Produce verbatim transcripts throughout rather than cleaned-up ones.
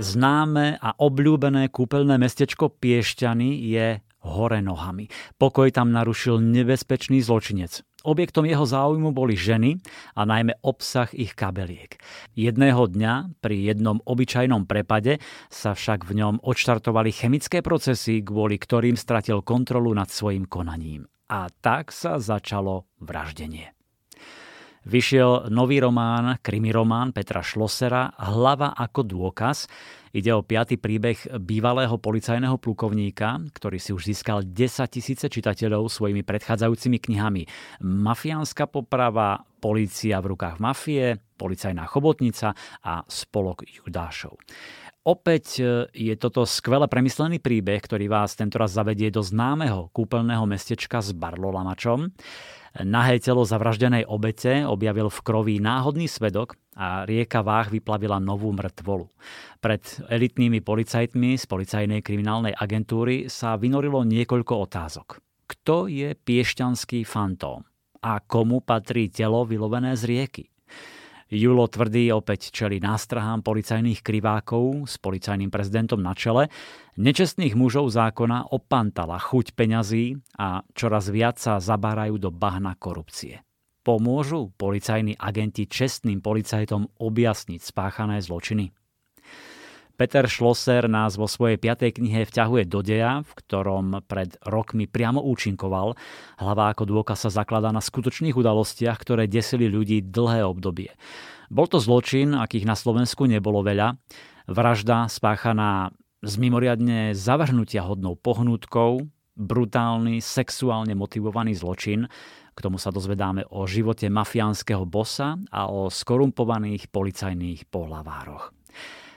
Známe a obľúbené kúpeľné mestečko Piešťany je hore nohami. Pokoj tam narušil nebezpečný zločinec. Objektom jeho záujmu boli ženy a najmä obsah ich kabeliek. Jedného dňa pri jednom obyčajnom prepade sa však v ňom odštartovali chemické procesy, kvôli ktorým stratil kontrolu nad svojim konaním. A tak sa začalo vraždenie. Vyšiel nový román, krimiromán Petra Schlossera Hlava ako dôkaz. Ide o piaty príbeh bývalého policajného plukovníka, ktorý si už získal desaťtisíc čitateľov svojimi predchádzajúcimi knihami Mafiánska poprava, Polícia v rukách mafie, Policajná chobotnica a Spolok judášov. Opäť je toto skvele premyslený príbeh, ktorý vás tentoraz zavedie do známeho kúpeľného mestečka s barlolamačom. Nahé telo zavraždenej obete objavil v kroví náhodný svedok a rieka Váh vyplavila novú mŕtvolu. Pred elitnými policajtmi z Policajnej kriminálnej agentúry sa vynorilo niekoľko otázok. Kto je piešťanský fantóm? A komu patrí telo vylovené z rieky? Julo tvrdí opäť čeli nástrahám policajných krivákov s policajným prezidentom na čele. Nečestných mužov zákona opantala chuť peňazí a čoraz viac sa zabárajú do bahna korupcie. Pomôžu policajní agenti čestným policajtom objasniť spáchané zločiny? Peter Schlosser nás vo svojej piatej knihe vťahuje do deja, v ktorom pred rokmi priamo účinkoval. Hlava ako dôkaz sa zakladá na skutočných udalostiach, ktoré desili ľudí dlhé obdobie. Bol to zločin, akých na Slovensku nebolo veľa. Vražda spáchaná s mimoriadne zavrhnutia hodnou pohnútkou, brutálny, sexuálne motivovaný zločin. K tomu sa dozvedáme o živote mafiánskeho bossa a o skorumpovaných policajných pohlavároch.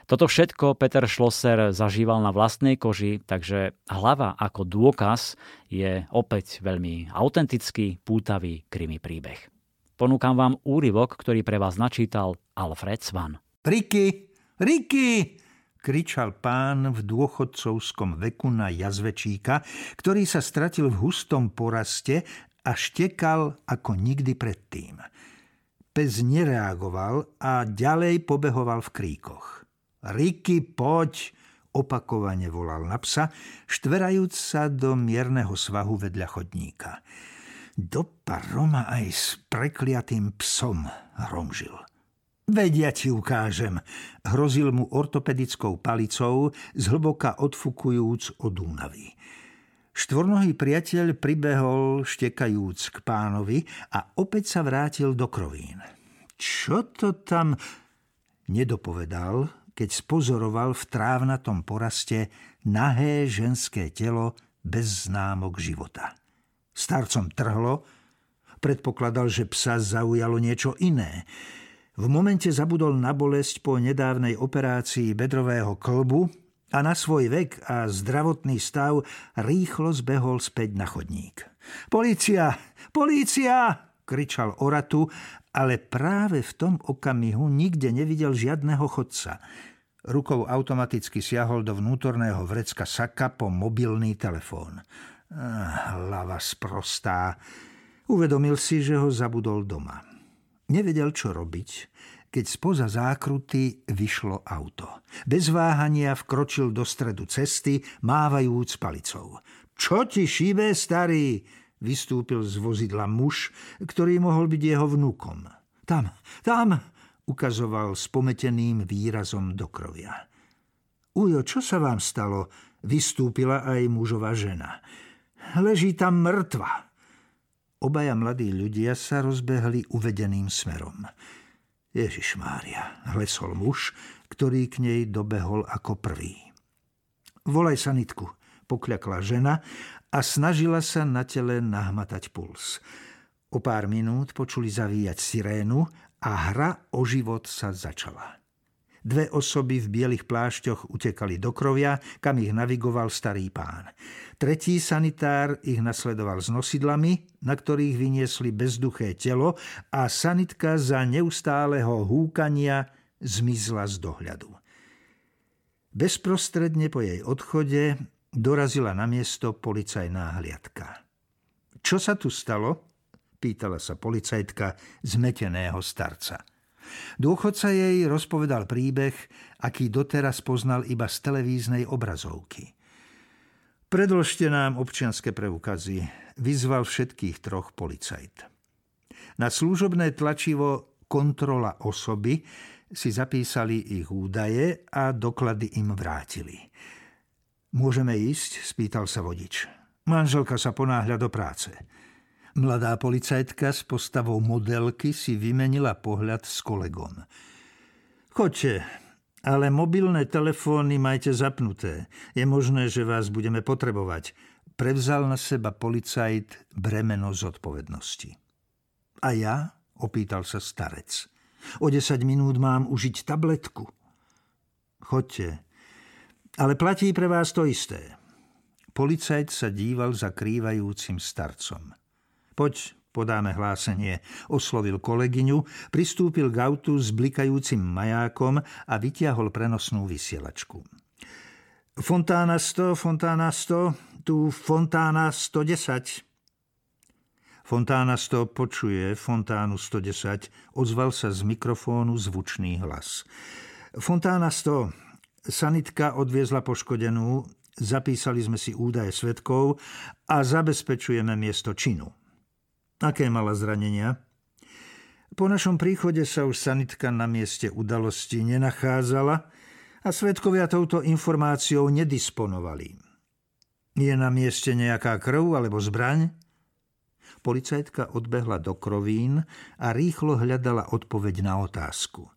Toto všetko Peter Schlosser zažíval na vlastnej koži, takže Hlava ako dôkaz je opäť veľmi autentický, pútavý krimi príbeh. Ponúkam vám úryvok, ktorý pre vás načítal Alfred Svan. Riky, Riky, kričal pán v dôchodcovskom veku na jazvečíka, ktorý sa stratil v hustom poraste a štekal ako nikdy predtým. Pes nereagoval a ďalej pobehoval v kríkoch. Riky, poď, opakovane volal na psa, štverajúc sa do mierneho svahu vedľa chodníka. Do paroma aj s prekliatým psom hromžil. Veď ja ti ukážem, hrozil mu ortopedickou palicou, zhlboka odfukujúc od únavy. Štvornohý priateľ pribehol štekajúc k pánovi a opäť sa vrátil do krovín. Čo to tam... nedopovedal, keď spozoroval v trávnatom poraste nahé ženské telo bez známok života. Starcom trhlo, predpokladal, že psa zaujalo niečo iné. V momente zabudol na bolesť po nedávnej operácii bedrového klbu a na svoj vek a zdravotný stav rýchlo zbehol späť na chodník. Polícia! Polícia! Kričal oratu, ale práve v tom okamihu nikde nevidel žiadneho chodca. Rukou automaticky siahol do vnútorného vrecka saka po mobilný telefón. Hlava sprostá. Uvedomil si, že ho zabudol doma. Nevedel, čo robiť, keď spoza zákruty vyšlo auto. Bez váhania vkročil do stredu cesty, mávajúc palicou. Čo ti šíbe, starý? Vystúpil z vozidla muž, ktorý mohol byť jeho vnúkom. Tam, tam, ukazoval spometeným výrazom do krovia. Ujo, čo sa vám stalo? Vystúpila aj mužová žena. Leží tam mŕtva. Obaja mladí ľudia sa rozbehli uvedeným smerom. Ježišmária, hlesol muž, ktorý k nej dobehol ako prvý. Volaj sanitku, pokľakla žena a snažila sa na tele nahmatať puls. O pár minút počuli zavíjať sirénu a hra o život sa začala. Dve osoby v bielých plášťoch utekali do krovia, kam ich navigoval starý pán. Tretí sanitár ich nasledoval s nosidlami, na ktorých vyniesli bezduché telo a sanitka za neustáleho húkania zmizla z dohľadu. Bezprostredne po jej odchode dorazila na miesto policajná hliadka. Čo sa tu stalo? Pýtala sa policajtka zmeteného starca. Dôchodca jej rozpovedal príbeh, aký doteraz poznal iba z televíznej obrazovky. Predložte nám občianske preukazy, vyzval všetkých troch policajt. Na služobné tlačivo kontrola osoby si zapísali ich údaje a doklady im vrátili. Môžeme ísť? Spýtal sa vodič. Manželka sa ponáhľa do práce. Mladá policajtka s postavou modelky si vymenila pohľad s kolegom. Choďte, ale mobilné telefóny majte zapnuté. Je možné, že vás budeme potrebovať. Prevzal na seba policajt bremeno zodpovednosti. A ja? Opýtal sa starec. O desať minút mám užiť tabletku. Chodte. Ale platí pre vás to isté. Policajt sa díval za krývajúcim starcom. Poď, podáme hlásenie. Oslovil kolegyňu, pristúpil k autu s blikajúcim majákom a vytiahol prenosnú vysielačku. Fontána sto, fontána sto, tu fontána sto desať. Fontána sto počuje fontánu sto desať, ozval sa z mikrofónu zvučný hlas. Fontána sto, sanitka odviezla poškodenú, zapísali sme si údaje svedkov a zabezpečujeme miesto činu. Aké mala zranenia? Po našom príchode sa už sanitka na mieste udalosti nenachádzala a svedkovia touto informáciou nedisponovali. Je na mieste nejaká krv alebo zbraň? Policajtka odbehla do krovín a rýchlo hľadala odpoveď na otázku.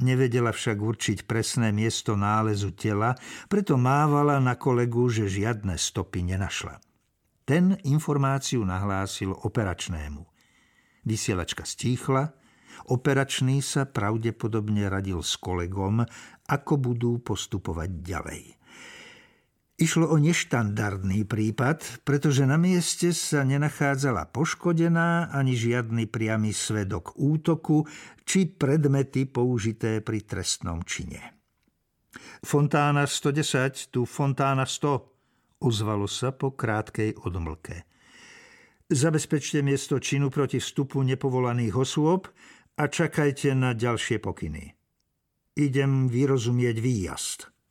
Nevedela však určiť presné miesto nálezu tela, preto mávala na kolegu, že žiadne stopy nenašla. Ten informáciu nahlásil operačnému. Vysielačka stíchla, operačný sa pravdepodobne radil s kolegom, ako budú postupovať ďalej. Išlo o neštandardný prípad, pretože na mieste sa nenachádzala poškodená ani žiadny priamy svedok útoku či predmety použité pri trestnom čine. Fontána sto desať, tu fontána sto, ozvalo sa po krátkej odmlke. Zabezpečte miesto činu proti vstupu nepovolaných osôb a čakajte na ďalšie pokyny. Idem vyrozumieť výjazd.